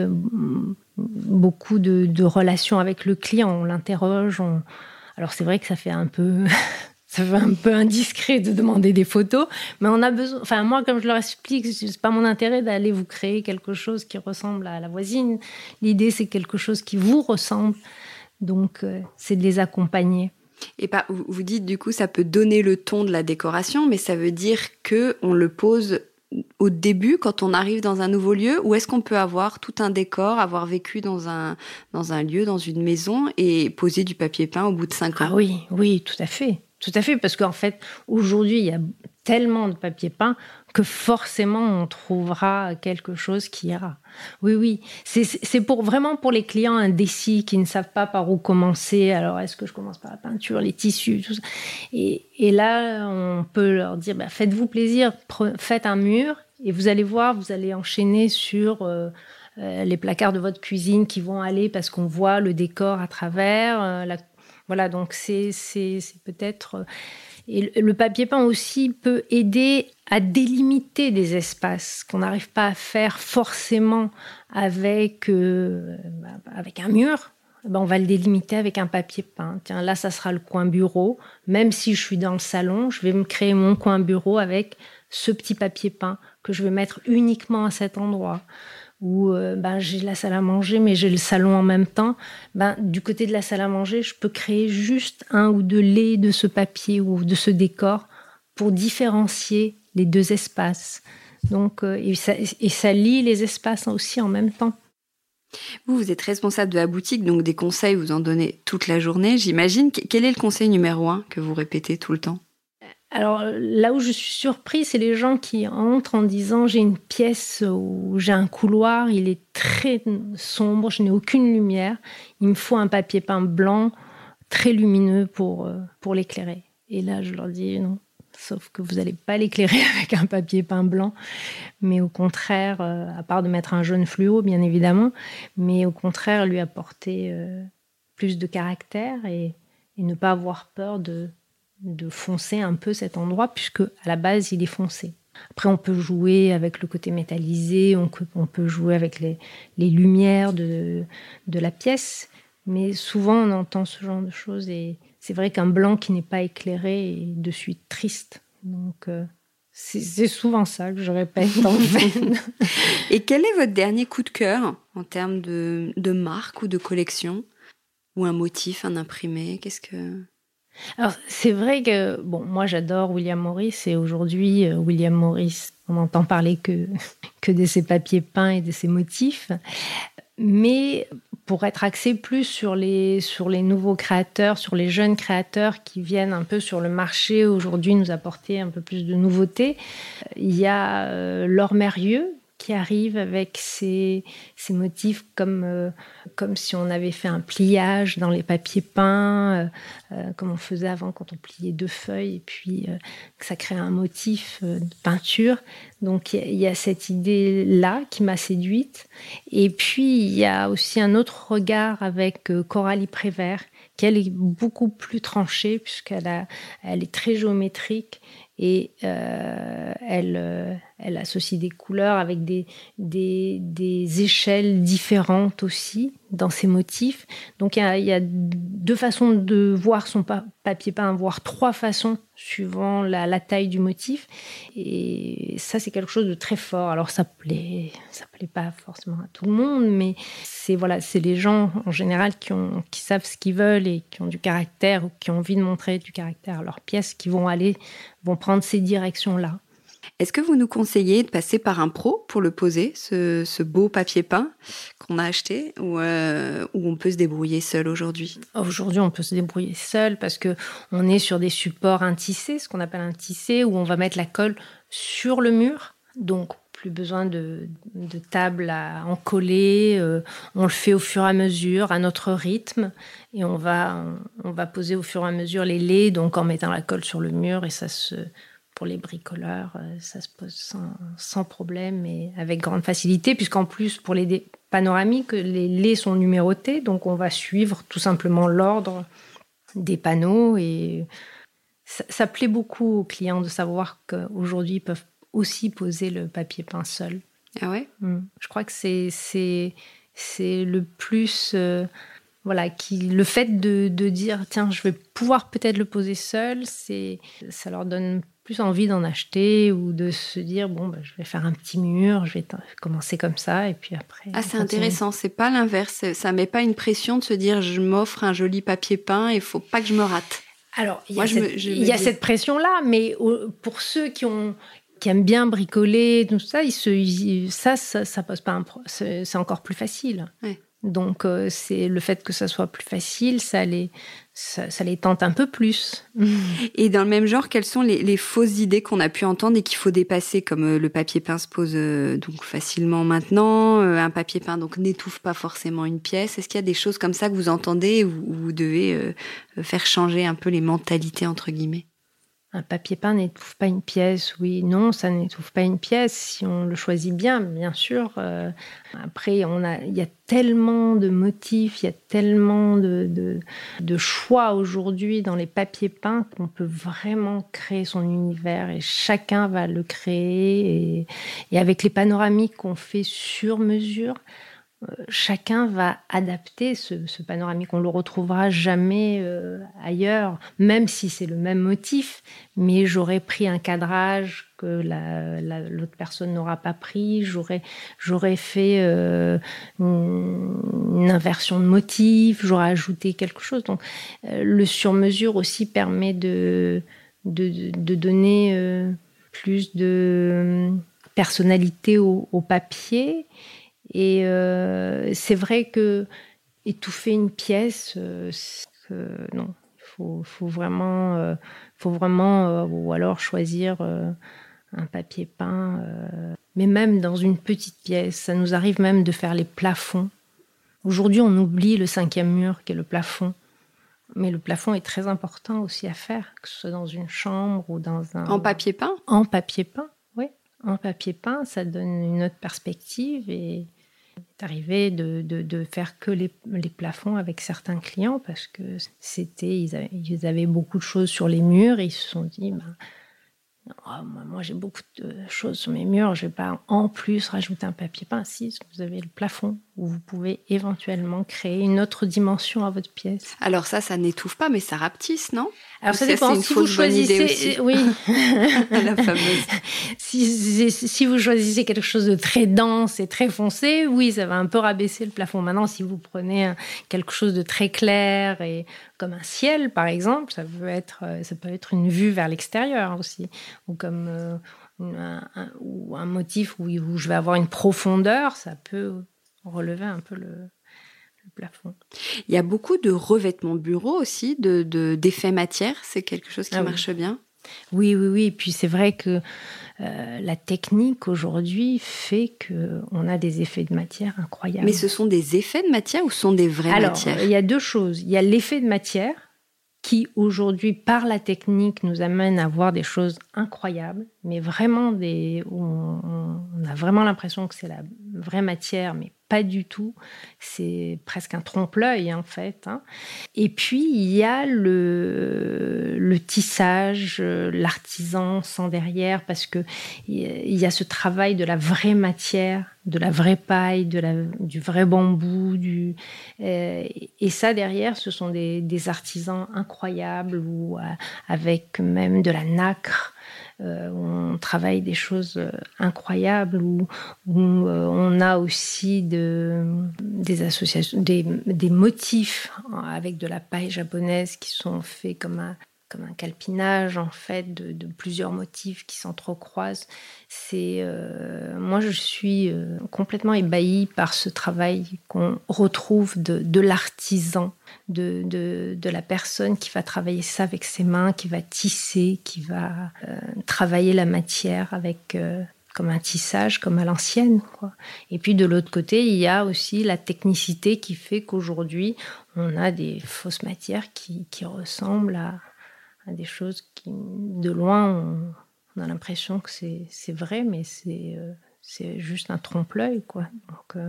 beaucoup de relations avec le client. On l'interroge. Alors, c'est vrai que ça fait un peu, ça fait un peu indiscret de demander des photos, mais on a besoin. Enfin, moi, comme je leur explique, c'est pas mon intérêt d'aller vous créer quelque chose qui ressemble à la voisine. L'idée, c'est quelque chose qui vous ressemble. Donc, c'est de les accompagner. Et vous dites, du coup, ça peut donner le ton de la décoration, mais ça veut dire qu'on le pose au début, quand on arrive dans un nouveau lieu, ou est-ce qu'on peut avoir tout un décor, avoir vécu dans un lieu, dans une maison, et poser du papier peint au bout de 5 ans ? Ah oui, tout à fait, parce qu'en fait, aujourd'hui, il y a tellement de papier peint que forcément, on trouvera quelque chose qui ira. Oui, c'est vraiment pour les clients indécis qui ne savent pas par où commencer. Alors, est-ce que je commence par la peinture, les tissus, tout ça ? Et là, on peut leur dire, faites-vous plaisir, faites un mur et vous allez voir, vous allez enchaîner sur les placards de votre cuisine qui vont aller parce qu'on voit le décor à travers. Voilà, donc c'est peut-être... Et le papier peint aussi peut aider à délimiter des espaces qu'on n'arrive pas à faire forcément avec un mur. On va le délimiter avec un papier peint. Tiens, là, ça sera le coin bureau. Même si je suis dans le salon, je vais me créer mon coin bureau avec ce petit papier peint que je vais mettre uniquement à cet endroit. Ou j'ai la salle à manger, mais j'ai le salon en même temps. Du côté de la salle à manger, je peux créer juste un ou deux laits de ce papier ou de ce décor pour différencier les deux espaces. Donc, ça lie les espaces aussi en même temps. Vous êtes responsable de la boutique, donc des conseils, vous en donnez toute la journée, j'imagine. Quel est le conseil numéro 1 que vous répétez tout le temps ? Alors, là où je suis surprise, c'est les gens qui entrent en disant « j'ai une pièce ou j'ai un couloir, il est très sombre, je n'ai aucune lumière, il me faut un papier peint blanc très lumineux pour l'éclairer ». Et là, je leur dis « non, sauf que vous n'allez pas l'éclairer avec un papier peint blanc, mais au contraire, à part de mettre un jaune fluo, bien évidemment, mais au contraire, lui apporter plus de caractère et ne pas avoir peur de foncer un peu cet endroit, puisque à la base, il est foncé. Après, on peut jouer avec le côté métallisé, on peut jouer avec les lumières de la pièce, mais souvent, on entend ce genre de choses, et c'est vrai qu'un blanc qui n'est pas éclairé est de suite triste. Donc, c'est souvent ça que je répète, en fait. Et quel est votre dernier coup de cœur, en termes de marque ou de collection, ou un motif, un imprimé ? Alors, c'est vrai que, moi j'adore William Morris et aujourd'hui, William Morris, on n'entend parler que de ses papiers peints et de ses motifs. Mais pour être axé plus sur les nouveaux créateurs, sur les jeunes créateurs qui viennent un peu sur le marché aujourd'hui nous apporter un peu plus de nouveautés. Il y a Laure Mérieux qui arrive avec ses motifs comme si on avait fait un pliage dans les papiers peints, comme on faisait avant quand on pliait deux feuilles et puis que ça créait un motif de peinture. Donc il y a cette idée-là qui m'a séduite. Et puis il y a aussi un autre regard avec Coralie Prévert, qu'elle est beaucoup plus tranchée puisqu'elle est très géométrique. Et elle associe des couleurs avec des échelles différentes aussi dans ses motifs. Donc il y a deux façons de voir son papier peint, voire trois façons suivant la taille du motif. Et ça, c'est quelque chose de très fort. Alors ça plaît pas forcément à tout le monde, mais c'est les gens en général qui savent ce qu'ils veulent et qui ont du caractère ou qui ont envie de montrer du caractère à leurs pièces qui vont prendre ces directions-là. Est-ce que vous nous conseillez de passer par un pro pour le poser, ce beau papier peint qu'on a acheté, ou on peut se débrouiller seul aujourd'hui ? Aujourd'hui, on peut se débrouiller seul parce qu'on est sur des supports intissés, ce qu'on appelle un tissé, où on va mettre la colle sur le mur. Donc, plus besoin de table à en coller. On le fait au fur et à mesure, à notre rythme. Et on va poser au fur et à mesure les laits, donc en mettant la colle sur le mur. Et pour les bricoleurs, ça se pose sans problème et avec grande facilité, puisqu'en plus, pour les panoramiques, les laits sont numérotés. Donc, on va suivre tout simplement l'ordre des panneaux. Et ça plaît beaucoup aux clients de savoir qu'aujourd'hui, ils peuvent aussi poser le papier peint seul. Ah ouais ? Je crois que c'est le plus... le fait de dire « Tiens, je vais pouvoir peut-être le poser seul », ça leur donne plus envie d'en acheter ou de se dire « Bon, je vais faire un petit mur, je vais commencer comme ça et puis après... » Ah, c'est intéressant, c'est pas l'inverse. Ça met pas une pression de se dire « Je m'offre un joli papier peint et il faut pas que je me rate. » Alors, il y a cette pression-là, mais pour ceux qui aiment bien bricoler, tout ça, ça pose pas un problème. C'est encore plus facile. Ouais. Donc, c'est le fait que ça soit plus facile, ça les tente un peu plus. Et dans le même genre, quelles sont les fausses idées qu'on a pu entendre et qu'il faut dépasser, comme le papier peint se pose donc facilement maintenant, un papier peint donc n'étouffe pas forcément une pièce. Est-ce qu'il y a des choses comme ça que vous entendez où vous devez faire changer un peu les mentalités, entre guillemets ? Un papier peint n'étouffe pas une pièce, oui, non, ça n'étouffe pas une pièce, si on le choisit bien, bien sûr. Après, il y a tellement de motifs, il y a tellement de choix aujourd'hui dans les papiers peints qu'on peut vraiment créer son univers et chacun va le créer. Et avec les panoramiques qu'on fait sur mesure, chacun va adapter ce panoramique. On ne le retrouvera jamais ailleurs, même si c'est le même motif. Mais j'aurais pris un cadrage que l'autre personne n'aura pas pris. J'aurais fait une inversion de motif. J'aurais ajouté quelque chose. Donc, le sur-mesure aussi permet de donner plus de personnalité au papier. Et c'est vrai que étouffer une pièce, non, il faut vraiment ou alors choisir un papier peint. Mais même dans une petite pièce, ça nous arrive même de faire les plafonds. Aujourd'hui, on oublie le cinquième mur qui est le plafond. Mais le plafond est très important aussi à faire, que ce soit dans une chambre ou dans un... En papier peint ? En papier peint, oui. En papier peint, ça donne une autre perspective et... C'est arrivé de faire que les plafonds avec certains clients parce que ils avaient beaucoup de choses sur les murs et ils se sont dit moi j'ai beaucoup de choses sur mes murs, je vais pas en plus rajouter un papier peint. Si vous avez le plafond où vous pouvez éventuellement créer une autre dimension à votre pièce. Alors ça n'étouffe pas mais ça rapetisse, non ? Alors ça dépend, si vous choisissez, oui, la fameuse. Si vous choisissez quelque chose de très dense et très foncé, oui, ça va un peu rabaisser le plafond. Maintenant, si vous prenez quelque chose de très clair et comme un ciel, par exemple, ça peut être une vue vers l'extérieur aussi, ou comme un motif où je vais avoir une profondeur, ça peut relever un peu le le plafond. Il y a beaucoup de revêtements bureaux aussi, d'effets matière. C'est quelque chose qui marche bien. Oui, oui, oui. Et puis c'est vrai que la technique aujourd'hui fait qu'on a des effets de matière incroyables. Mais ce sont des effets de matière ou ce sont des vraies matières ? Alors, il y a deux choses. Il y a l'effet de matière qui aujourd'hui, par la technique, nous amène à voir des choses incroyables, mais vraiment on a vraiment l'impression que c'est la vraie matière, mais pas du tout. C'est presque un trompe-l'œil, en fait. Hein. Et puis, il y a le tissage, l'artisan sans derrière, parce qu'il y a ce travail de la vraie matière, de la vraie paille, du vrai bambou. Et ça, derrière, ce sont des artisans incroyables, ou avec même de la nacre. On travaille des choses incroyables, où on a aussi des associations, des motifs avec de la paille japonaise qui sont faits comme un calpinage, en fait, de plusieurs motifs qui s'entrecroisent. Moi, je suis complètement ébahie par ce travail qu'on retrouve de l'artisan, de la personne qui va travailler ça avec ses mains, qui va tisser, qui va travailler la matière avec... comme un tissage, comme à l'ancienne, quoi. Et puis, de l'autre côté, il y a aussi la technicité qui fait qu'aujourd'hui, on a des fausses matières qui ressemblent à des choses qui, de loin, on a l'impression que c'est vrai, mais c'est juste un trompe-l'œil, quoi. Donc,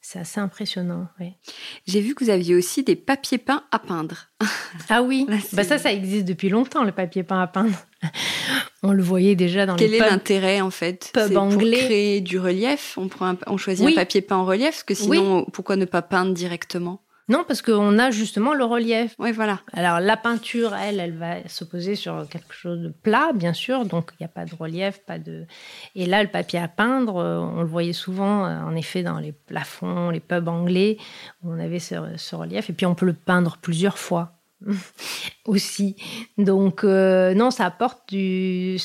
c'est assez impressionnant, oui. J'ai vu que vous aviez aussi des papiers peints à peindre. Ah oui, ça existe depuis longtemps, le papier peint à peindre. On le voyait déjà dans les pubs. Quel est l'intérêt, en fait ? C'est anglais. Pour créer du relief, on choisit un papier peint en relief, parce que sinon, pourquoi ne pas peindre directement ? Non, parce qu'on a justement le relief. Oui, voilà. Alors, la peinture, elle va se poser sur quelque chose de plat, bien sûr. Donc, il n'y a pas de relief, pas de... Et là, le papier à peindre, on le voyait souvent, en effet, dans les plafonds, les pubs anglais, où on avait ce relief. Et puis, on peut le peindre plusieurs fois aussi. Donc, non, ça apporte du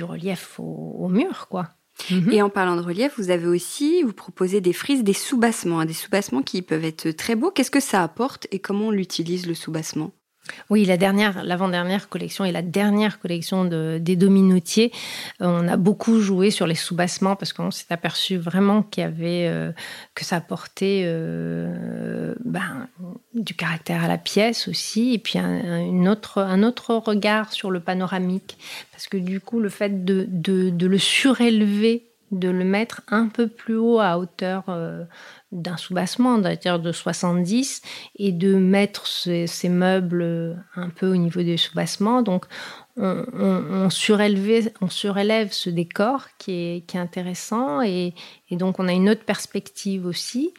relief au mur, quoi. Mm-hmm. Et en parlant de relief, vous proposez des frises, des soubassements, des soubassements qui peuvent être très beaux. Qu'est-ce que ça apporte et comment on l'utilise, le soubassement ? Oui, l'avant-dernière collection et la dernière collection des Dominotiers, on a beaucoup joué sur les soubassements parce qu'on s'est aperçu vraiment que ça apportait du caractère à la pièce aussi, et puis un autre regard sur le panoramique, parce que du coup le fait de le surélever, de le mettre un peu plus haut à hauteur d'un soubassement, c'est-à-dire de 70, et de mettre ces meubles un peu au niveau des soubassements. Donc, on surélève ce décor qui est intéressant, et donc on a une autre perspective aussi.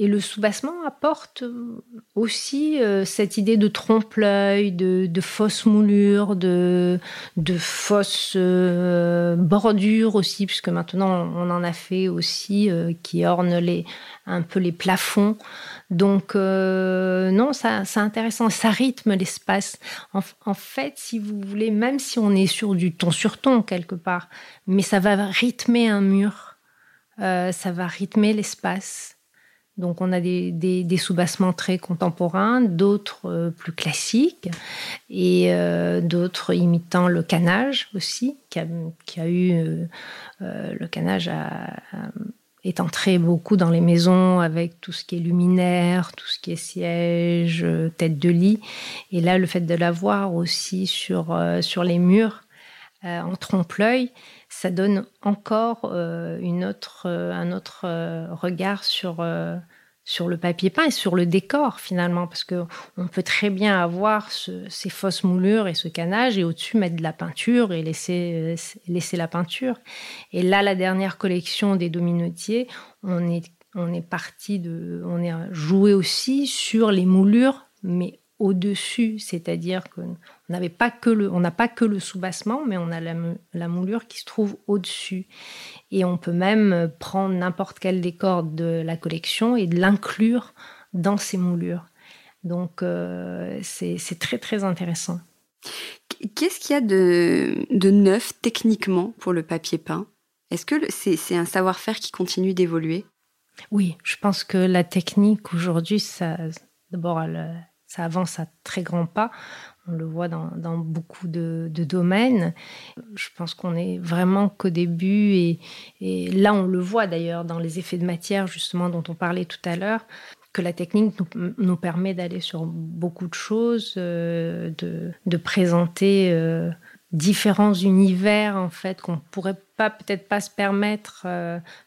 Et le soubassement apporte aussi cette idée de trompe-l'œil, de fausse moulure, de fausse bordure aussi, puisque maintenant on en a fait aussi qui orne un peu les plafonds. Donc non, c'est intéressant, ça rythme l'espace. En fait, si vous voulez, même si on est sur du ton sur ton quelque part, mais ça va rythmer un mur, ça va rythmer l'espace. Donc on a des soubassements très contemporains, d'autres plus classiques, et d'autres imitant le canage aussi, le canage est entré beaucoup dans les maisons avec tout ce qui est luminaire, tout ce qui est siège, tête de lit. Et là, le fait de l'avoir aussi sur les murs en trompe-l'œil, ça donne encore un autre regard sur le papier peint et sur le décor, finalement, parce qu'on peut très bien avoir ces fausses moulures et ce canage, et au-dessus mettre de la peinture et laisser la peinture. Et là, la dernière collection des Dominotiers, on est joué aussi sur les moulures, mais au-dessus, c'est-à-dire qu'on n'avait pas on n'a pas que le soubassement, mais on a la moulure qui se trouve au-dessus. Et on peut même prendre n'importe quel décor de la collection et de l'inclure dans ces moulures. Donc, c'est très, très intéressant. Qu'est-ce qu'il y a de neuf techniquement pour le papier peint ? Est-ce que c'est un savoir-faire qui continue d'évoluer ? Oui, je pense que la technique aujourd'hui, ça avance à très grands pas. On le voit dans beaucoup de domaines. Je pense qu'on n'est vraiment qu'au début. Et là, on le voit d'ailleurs dans les effets de matière, justement, dont on parlait tout à l'heure, que la technique nous permet d'aller sur beaucoup de choses, de présenter différents univers, en fait, qu'on ne pourrait peut-être pas se permettre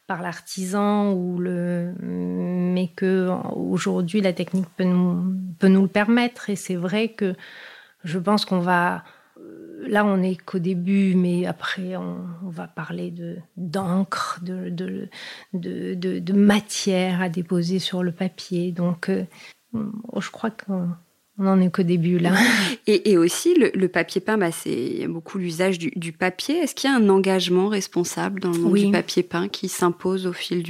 par l'artisan, mais qu'aujourd'hui, la technique peut nous le permettre. Et c'est vrai que je pense qu'on va... Là, on n'est qu'au début, mais après, on va parler d'encre, de matière à déposer sur le papier. Donc, je crois qu'on n'en est qu'au début, là. Et aussi, le papier peint, il y a beaucoup l'usage du papier. Est-ce qu'il y a un engagement responsable dans le monde du papier peint qui s'impose au fil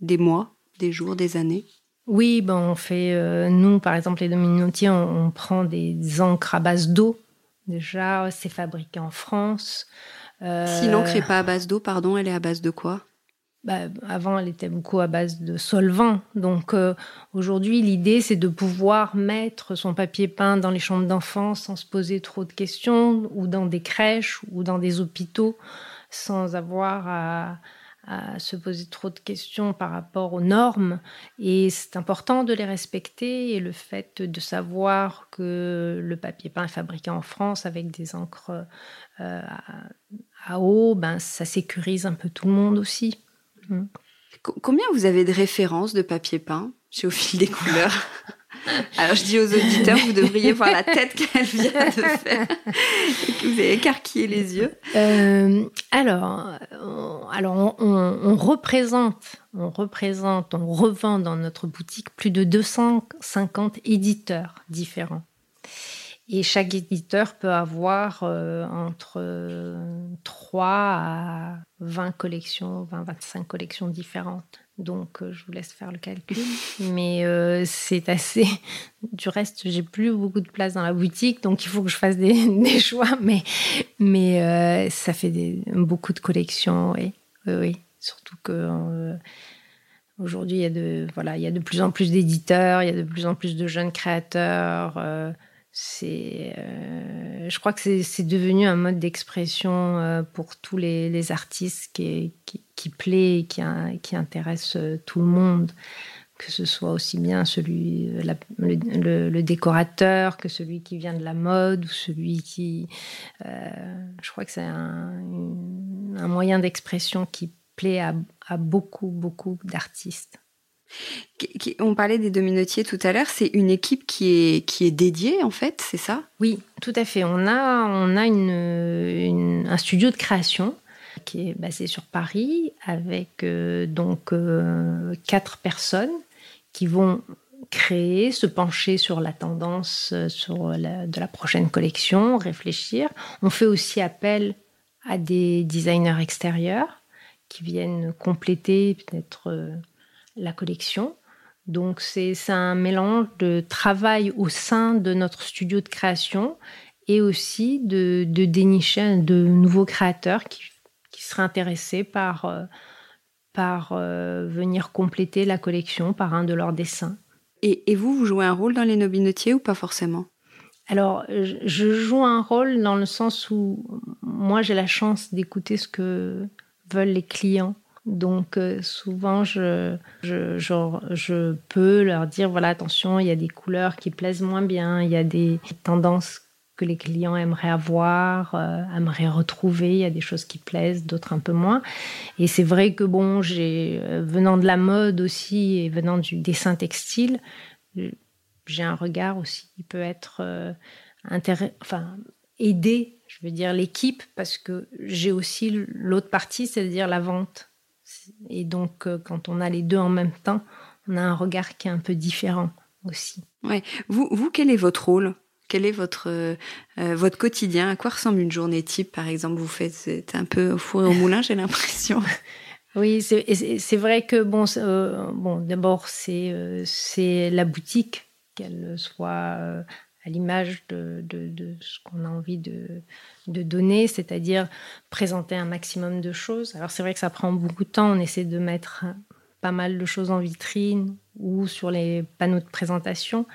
des mois, des jours, des années ? Oui, on fait... nous, par exemple, les Dominotiers, on prend des encres à base d'eau. Déjà, c'est fabriqué en France. Si l'encre n'est pas à base d'eau, pardon, elle est à base de quoi ? Avant, elle était beaucoup à base de solvant. Donc, aujourd'hui, l'idée, c'est de pouvoir mettre son papier peint dans les chambres d'enfants sans se poser trop de questions, ou dans des crèches, ou dans des hôpitaux, sans avoir à se poser trop de questions par rapport aux normes, et c'est important de les respecter, et le fait de savoir que le papier peint est fabriqué en France avec des encres à eau, ça sécurise un peu tout le monde aussi. Combien vous avez de références de papier peint chez Au fil des couleurs ? Alors, je dis aux auditeurs, vous devriez voir la tête qu'elle vient de faire, que vous avez écarquillé les yeux. On revend dans notre boutique plus de 250 éditeurs différents. Et chaque éditeur peut avoir entre 3 à 20 collections, 20-25 collections différentes. Donc, je vous laisse faire le calcul. Mais c'est assez... Du reste, j'ai plus beaucoup de place dans la boutique, donc il faut que je fasse des choix. Mais ça fait beaucoup de collections, oui. Oui. Surtout que... aujourd'hui, il y a de plus en plus d'éditeurs, il y a de plus en plus de jeunes créateurs... je crois que c'est devenu un mode d'expression pour tous les artistes qui plaît, qui intéresse tout le monde, que ce soit aussi bien le décorateur que celui qui vient de la mode, ou celui qui... je crois que c'est un moyen d'expression qui plaît à beaucoup d'artistes. On parlait des Dominotiers tout à l'heure, c'est une équipe qui est dédiée en fait, c'est ça ? Oui, tout à fait. On a un studio de création qui est basé sur Paris avec 4 personnes qui vont créer, se pencher sur la tendance de la prochaine collection, réfléchir. On fait aussi appel à des designers extérieurs qui viennent compléter peut-être... la collection. Donc c'est un mélange de travail au sein de notre studio de création et aussi de dénicher de nouveaux créateurs qui seraient intéressés par venir compléter la collection par un de leurs dessins. Et vous jouez un rôle dans les Dominotiers ou pas forcément ? Alors, je joue un rôle dans le sens où moi j'ai la chance d'écouter ce que veulent les clients. Donc, souvent, je peux leur dire, voilà, attention, il y a des couleurs qui plaisent moins bien, il y a des tendances que les clients aimeraient avoir, aimeraient retrouver, il y a des choses qui plaisent, d'autres un peu moins. Et c'est vrai que, venant de la mode aussi et venant du dessin textile, j'ai un regard aussi qui peut être aider, je veux dire, l'équipe, parce que j'ai aussi l'autre partie, c'est-à-dire la vente. Et donc, quand on a les deux en même temps, on a un regard qui est un peu différent aussi. Ouais. Vous, quel est votre rôle ? Quel est votre quotidien ? À quoi ressemble une journée type, par exemple ? Vous faites un peu au four et au moulin, j'ai l'impression. Oui, c'est vrai que, d'abord, c'est la boutique, qu'elle soit... à l'image de ce qu'on a envie de donner, c'est-à-dire présenter un maximum de choses. Alors c'est vrai que ça prend beaucoup de temps, on essaie de mettre pas mal de choses en vitrine ou sur les panneaux de présentation,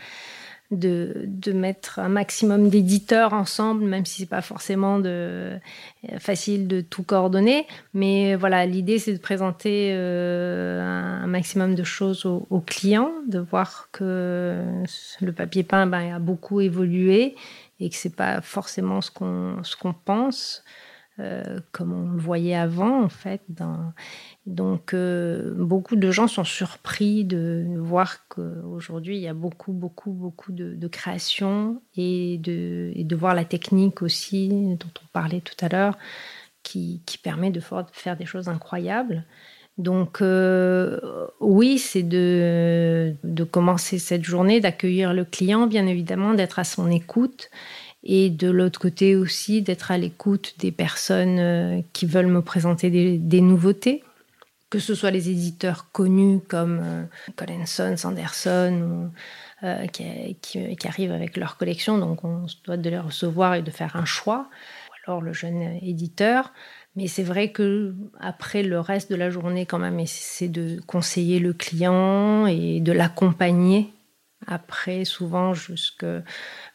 de mettre un maximum d'éditeurs ensemble, même si c'est pas forcément facile de tout coordonner. Mais voilà, l'idée, c'est de présenter un maximum de choses aux clients, de voir que le papier peint a beaucoup évolué et que c'est pas forcément ce qu'on pense. Comme on le voyait avant, en fait. Donc, beaucoup de gens sont surpris de voir qu'aujourd'hui, il y a beaucoup de créations et de voir la technique aussi, dont on parlait tout à l'heure, qui permet de faire des choses incroyables. Donc, oui, c'est de commencer cette journée, d'accueillir le client, bien évidemment, d'être à son écoute. Et de l'autre côté aussi, d'être à l'écoute des personnes qui veulent me présenter des nouveautés, que ce soit les éditeurs connus comme Collinson, Sanderson, qui arrivent avec leur collection, donc on se doit de les recevoir et de faire un choix, ou alors le jeune éditeur. Mais c'est vrai qu'après, le reste de la journée, quand même, c'est de conseiller le client et de l'accompagner. Après, souvent, jusqu'à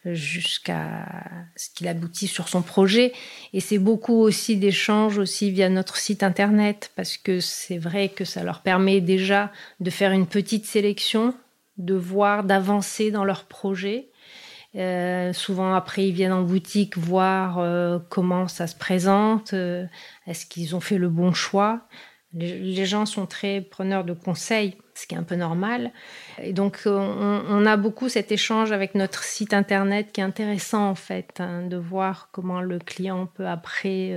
ce qu'il aboutisse sur son projet. Et c'est beaucoup aussi d'échanges aussi via notre site internet, parce que c'est vrai que ça leur permet déjà de faire une petite sélection, de voir, d'avancer dans leur projet. Souvent, après, ils viennent en boutique voir comment ça se présente, est-ce qu'ils ont fait le bon choix. Les gens sont très preneurs de conseils, ce qui est un peu normal. Et donc, on a beaucoup cet échange avec notre site internet qui est intéressant, en fait, de voir comment le client peut après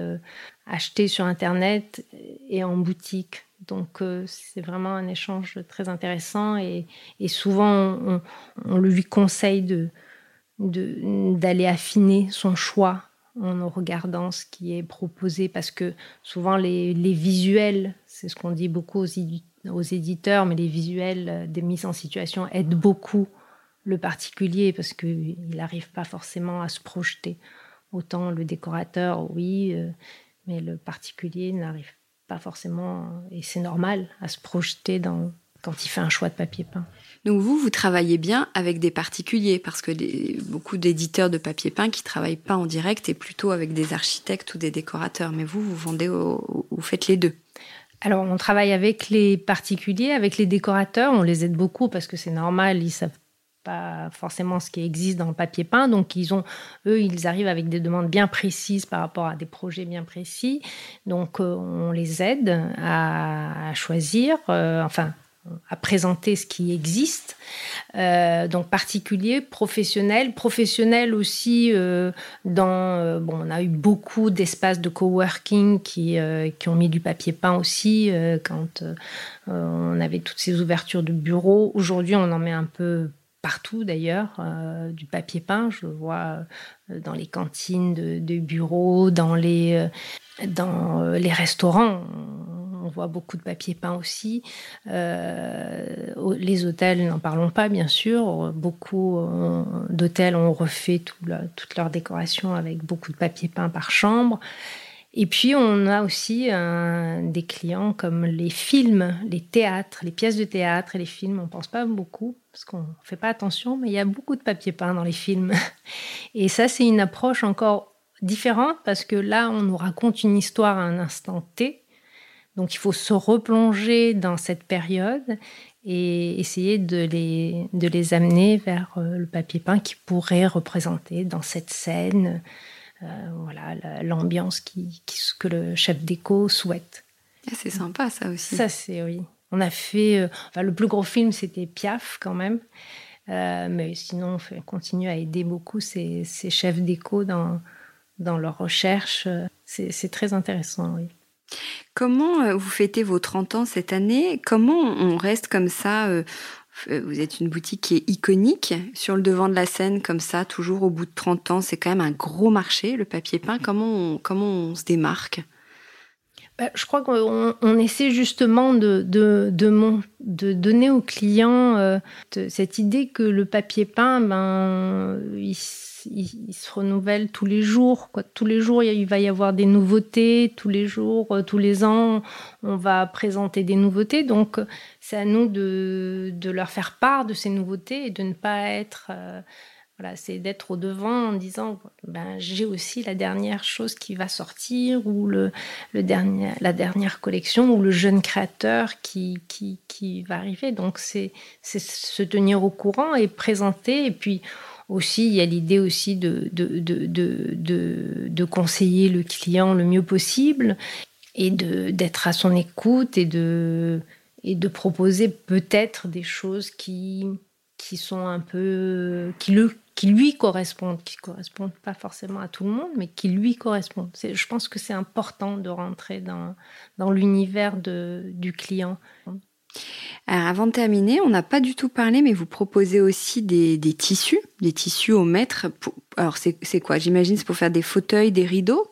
acheter sur internet et en boutique. Donc, c'est vraiment un échange très intéressant et souvent, on lui conseille d'aller affiner son choix en regardant ce qui est proposé, parce que souvent les visuels, c'est ce qu'on dit beaucoup aux éditeurs, mais les visuels des mises en situation aident beaucoup le particulier, parce qu'il n'arrive pas forcément à se projeter. Autant le décorateur, oui, mais le particulier n'arrive pas forcément, et c'est normal, à se projeter quand il fait un choix de papier peint. Donc vous travaillez bien avec des particuliers, parce que beaucoup d'éditeurs de papier peint qui ne travaillent pas en direct et plutôt avec des architectes ou des décorateurs. Mais vous vendez ou faites les deux. Alors, on travaille avec les particuliers, avec les décorateurs. On les aide beaucoup parce que c'est normal, ils ne savent pas forcément ce qui existe dans le papier peint. Donc, ils arrivent avec des demandes bien précises par rapport à des projets bien précis. Donc, on les aide à choisir, à présenter ce qui existe, donc particulier, professionnel aussi. On a eu beaucoup d'espaces de coworking qui ont mis du papier peint aussi quand on avait toutes ces ouvertures de bureaux. Aujourd'hui, on en met un peu partout d'ailleurs, du papier peint. Je le vois dans les cantines de bureaux, dans les restaurants. On voit beaucoup de papier peint aussi. Les hôtels, n'en parlons pas, bien sûr. Beaucoup d'hôtels ont refait toute leur décoration avec beaucoup de papier peint par chambre. Et puis, on a aussi des clients comme les films, les théâtres, les pièces de théâtre et les films. On ne pense pas beaucoup, parce qu'on ne fait pas attention, mais il y a beaucoup de papier peint dans les films. Et ça, c'est une approche encore différente, parce que là, on nous raconte une histoire à un instant T. Donc, il faut se replonger dans cette période et essayer de les amener vers le papier peint qui pourrait représenter dans cette scène l'ambiance que le chef déco souhaite. C'est sympa, ça aussi. Ça, oui. On a fait... le plus gros film, c'était Piaf, quand même. Mais sinon, on continue à aider beaucoup ces chefs déco dans leurs recherches. C'est très intéressant, oui. Comment vous fêtez vos 30 ans cette année ? Comment on reste comme ça ? Vous êtes une boutique qui est iconique, sur le devant de la scène, comme ça, toujours au bout de 30 ans. C'est quand même un gros marché, le papier peint. Comment on se démarque ? Je crois qu'on essaie justement de donner aux clients cette idée que le papier peint, il se renouvelle tous les jours, quoi. Tous les jours, il va y avoir des nouveautés. Tous les jours, tous les ans, on va présenter des nouveautés. Donc, c'est à nous de leur faire part de ces nouveautés et de ne pas être... Voilà, c'est d'être au devant en disant ben, j'ai aussi la dernière chose qui va sortir ou la dernière collection ou le jeune créateur qui va arriver. Donc, c'est se tenir au courant et présenter. Et puis aussi, il y a l'idée aussi de conseiller le client le mieux possible et d'être à son écoute et de proposer peut-être des choses qui sont un peu... qui lui correspondent, qui ne correspondent pas forcément à tout le monde, mais qui lui correspondent. Je pense que c'est important de rentrer dans l'univers du client. Alors avant de terminer, on n'a pas du tout parlé, mais vous proposez aussi des tissus au mètre. Alors c'est quoi ? J'imagine c'est pour faire des fauteuils, des rideaux.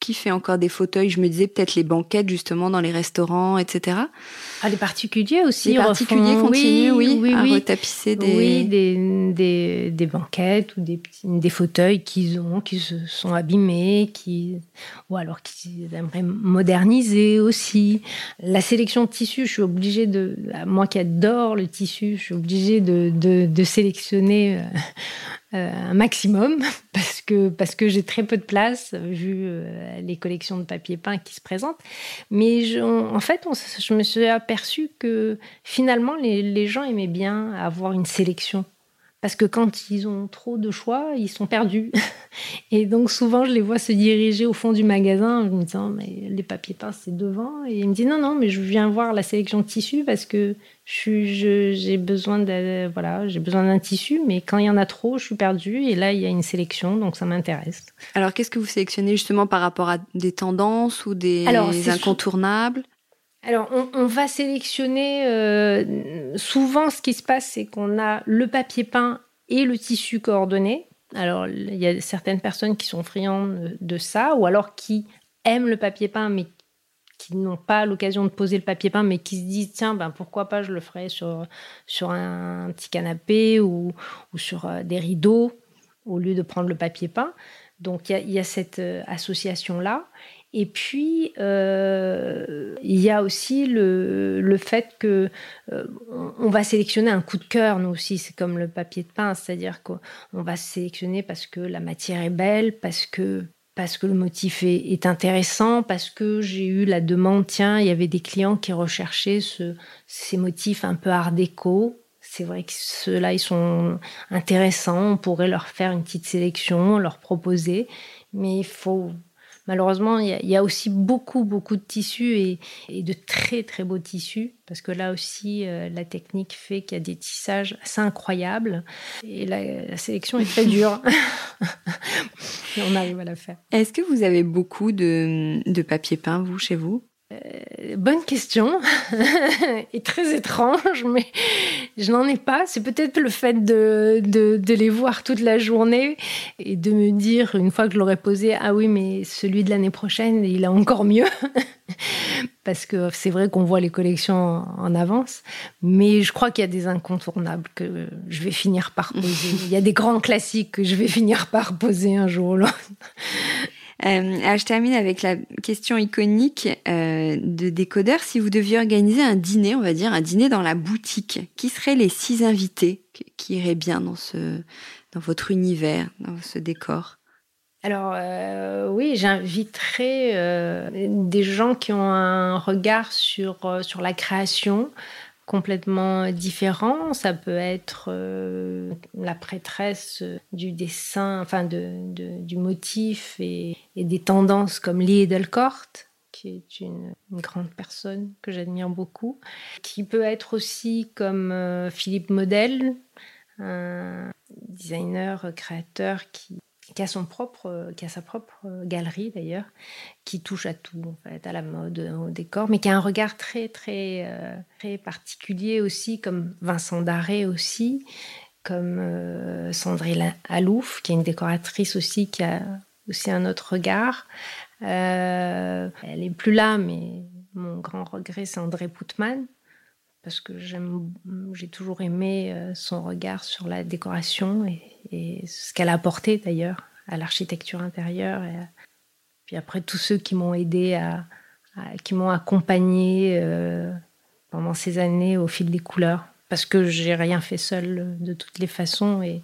Qui fait encore des fauteuils ? Je me disais peut-être les banquettes, justement, dans les restaurants, etc. Ah, les particuliers aussi. Les particuliers continuent, oui, à retapisser des... Oui, des banquettes ou des fauteuils qui se sont abîmés, ou alors qu'ils aimeraient moderniser aussi. La sélection de tissus, je suis obligée de... Moi qui adore le tissu, je suis obligée de sélectionner... un maximum, parce que j'ai très peu de place, vu les collections de papier peint qui se présentent. Mais je me suis aperçue que finalement, les gens aimaient bien avoir une sélection. Parce que quand ils ont trop de choix, ils sont perdus. Et donc souvent, je les vois se diriger au fond du magasin en me disant « mais les papiers peints, c'est devant ». Et ils me disent « non, mais je viens voir la sélection de tissus parce que j'ai besoin d'un tissu, mais quand il y en a trop, je suis perdue et là il y a une sélection, donc ça m'intéresse. » Alors qu'est-ce que vous sélectionnez justement par rapport à des tendances ou des incontournables ? Alors on va sélectionner souvent ce qui se passe, c'est qu'on a le papier peint et le tissu coordonné. Alors il y a certaines personnes qui sont friandes de ça, ou alors qui aiment le papier peint mais qui n'ont pas l'occasion de poser le papier peint, mais qui se disent, tiens, ben, pourquoi pas, je le ferai sur un petit canapé ou sur des rideaux, au lieu de prendre le papier peint. Donc, il y a cette association-là. Et puis, il y a aussi le fait que on va sélectionner un coup de cœur, nous aussi. C'est comme le papier de peint, c'est-à-dire qu'on va sélectionner parce que la matière est belle, parce que le motif est intéressant, parce que j'ai eu la demande, tiens, il y avait des clients qui recherchaient ces motifs un peu art déco. C'est vrai que ceux-là, ils sont intéressants, on pourrait leur faire une petite sélection, leur proposer, mais malheureusement, il y a aussi beaucoup, beaucoup de tissus et de très, très beaux tissus, parce que là aussi, la technique fait qu'il y a des tissages assez incroyables, et la sélection est très dure. Et on arrive à la faire. Est-ce que vous avez beaucoup de papier peint, vous, chez vous ? Bonne question. Et très étrange, mais je n'en ai pas. C'est peut-être le fait de les voir toute la journée et de me dire, une fois que je l'aurai posé, ah oui, mais celui de l'année prochaine, il est encore mieux. Parce que c'est vrai qu'on voit les collections en avance, mais je crois qu'il y a des incontournables que je vais finir par poser. Il y a des grands classiques que je vais finir par poser un jour ou l'autre. Je termine avec la question iconique de Décodeur. Si vous deviez organiser un dîner, on va dire un dîner dans la boutique, qui seraient les 6 invités qui iraient bien dans votre univers, dans ce décor ? Alors oui, j'inviterai des gens qui ont un regard sur la création complètement différent. Ça peut être la prêtresse du dessin, enfin du motif et des tendances comme Lee Edelcourt, qui est une grande personne que j'admire beaucoup, qui peut être aussi comme Philippe Model, un designer, créateur qui a sa propre galerie d'ailleurs, qui touche à tout, en fait, à la mode, au décor, mais qui a un regard très, très, très particulier aussi, comme Vincent Daré aussi, comme Sandrine Alouf, qui est une décoratrice aussi, qui a aussi un autre regard. Elle n'est plus là, mais mon grand regret, c'est André Putman, parce que j'ai toujours aimé son regard sur la décoration et ce qu'elle a apporté d'ailleurs à l'architecture intérieure. Et puis après, tous ceux qui m'ont aidé, qui m'ont accompagnée pendant ces années au fil des couleurs, parce que j'ai rien fait seule de toutes les façons. Et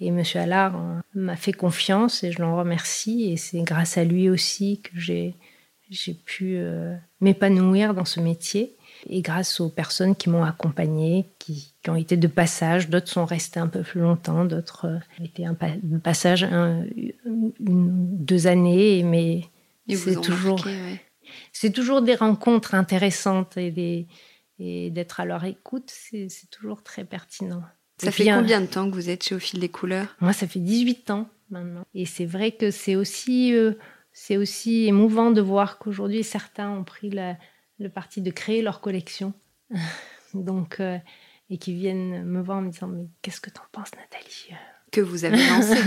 M. Allard m'a fait confiance et je l'en remercie. Et c'est grâce à lui aussi que j'ai pu m'épanouir dans ce métier. Et grâce aux personnes qui m'ont accompagnée, qui ont été de passage, d'autres sont restés un peu plus longtemps, d'autres étaient de passage 2 années. Mais c'est toujours, marqué, ouais. C'est toujours des rencontres intéressantes et d'être à leur écoute, c'est toujours très pertinent. Ça fait combien de temps que vous êtes chez Au fil des couleurs ? Moi, ça fait 18 ans maintenant. Et c'est vrai que c'est aussi émouvant de voir qu'aujourd'hui, certains ont pris le parti de créer leur collection. Donc, et qui viennent me voir en me disant « Mais qu'est-ce que t'en penses, Nathalie ?» Que vous avez lancé.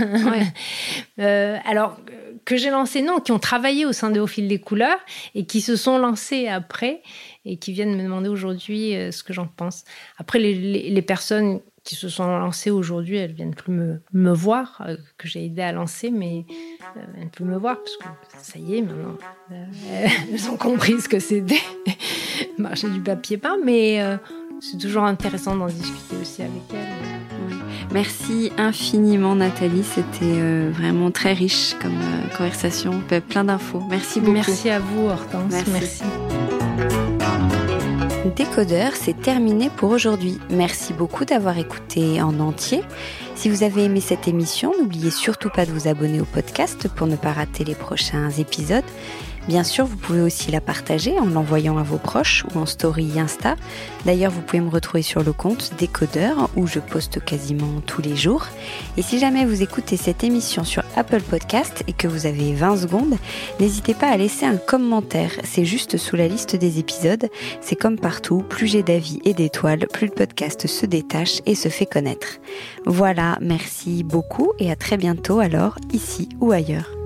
Ouais. Alors, que j'ai lancé, non, qui ont travaillé au sein de Au fil des couleurs et qui se sont lancés après et qui viennent me demander aujourd'hui ce que j'en pense. Après, les personnes qui se sont lancées aujourd'hui, elles ne viennent plus me voir, que j'ai aidé à lancer, mais elles ne viennent plus me voir parce que ça y est, maintenant, elles ont compris ce que c'était marcher du papier peint, mais c'est toujours intéressant d'en discuter aussi avec elles. Oui. Merci infiniment, Nathalie, c'était vraiment très riche comme conversation, plein d'infos. Merci beaucoup. Merci à vous, Hortense. Merci. Décodeur, c'est terminé pour aujourd'hui. Merci beaucoup d'avoir écouté en entier. Si vous avez aimé cette émission, n'oubliez surtout pas de vous abonner au podcast pour ne pas rater les prochains épisodes. Bien sûr, vous pouvez aussi la partager en l'envoyant à vos proches ou en story Insta. D'ailleurs, vous pouvez me retrouver sur le compte Décodeur où je poste quasiment tous les jours. Et si jamais vous écoutez cette émission sur Apple Podcast et que vous avez 20 secondes, n'hésitez pas à laisser un commentaire. C'est juste sous la liste des épisodes. C'est comme partout, plus j'ai d'avis et d'étoiles, plus le podcast se détache et se fait connaître. Voilà, merci beaucoup et à très bientôt alors, ici ou ailleurs.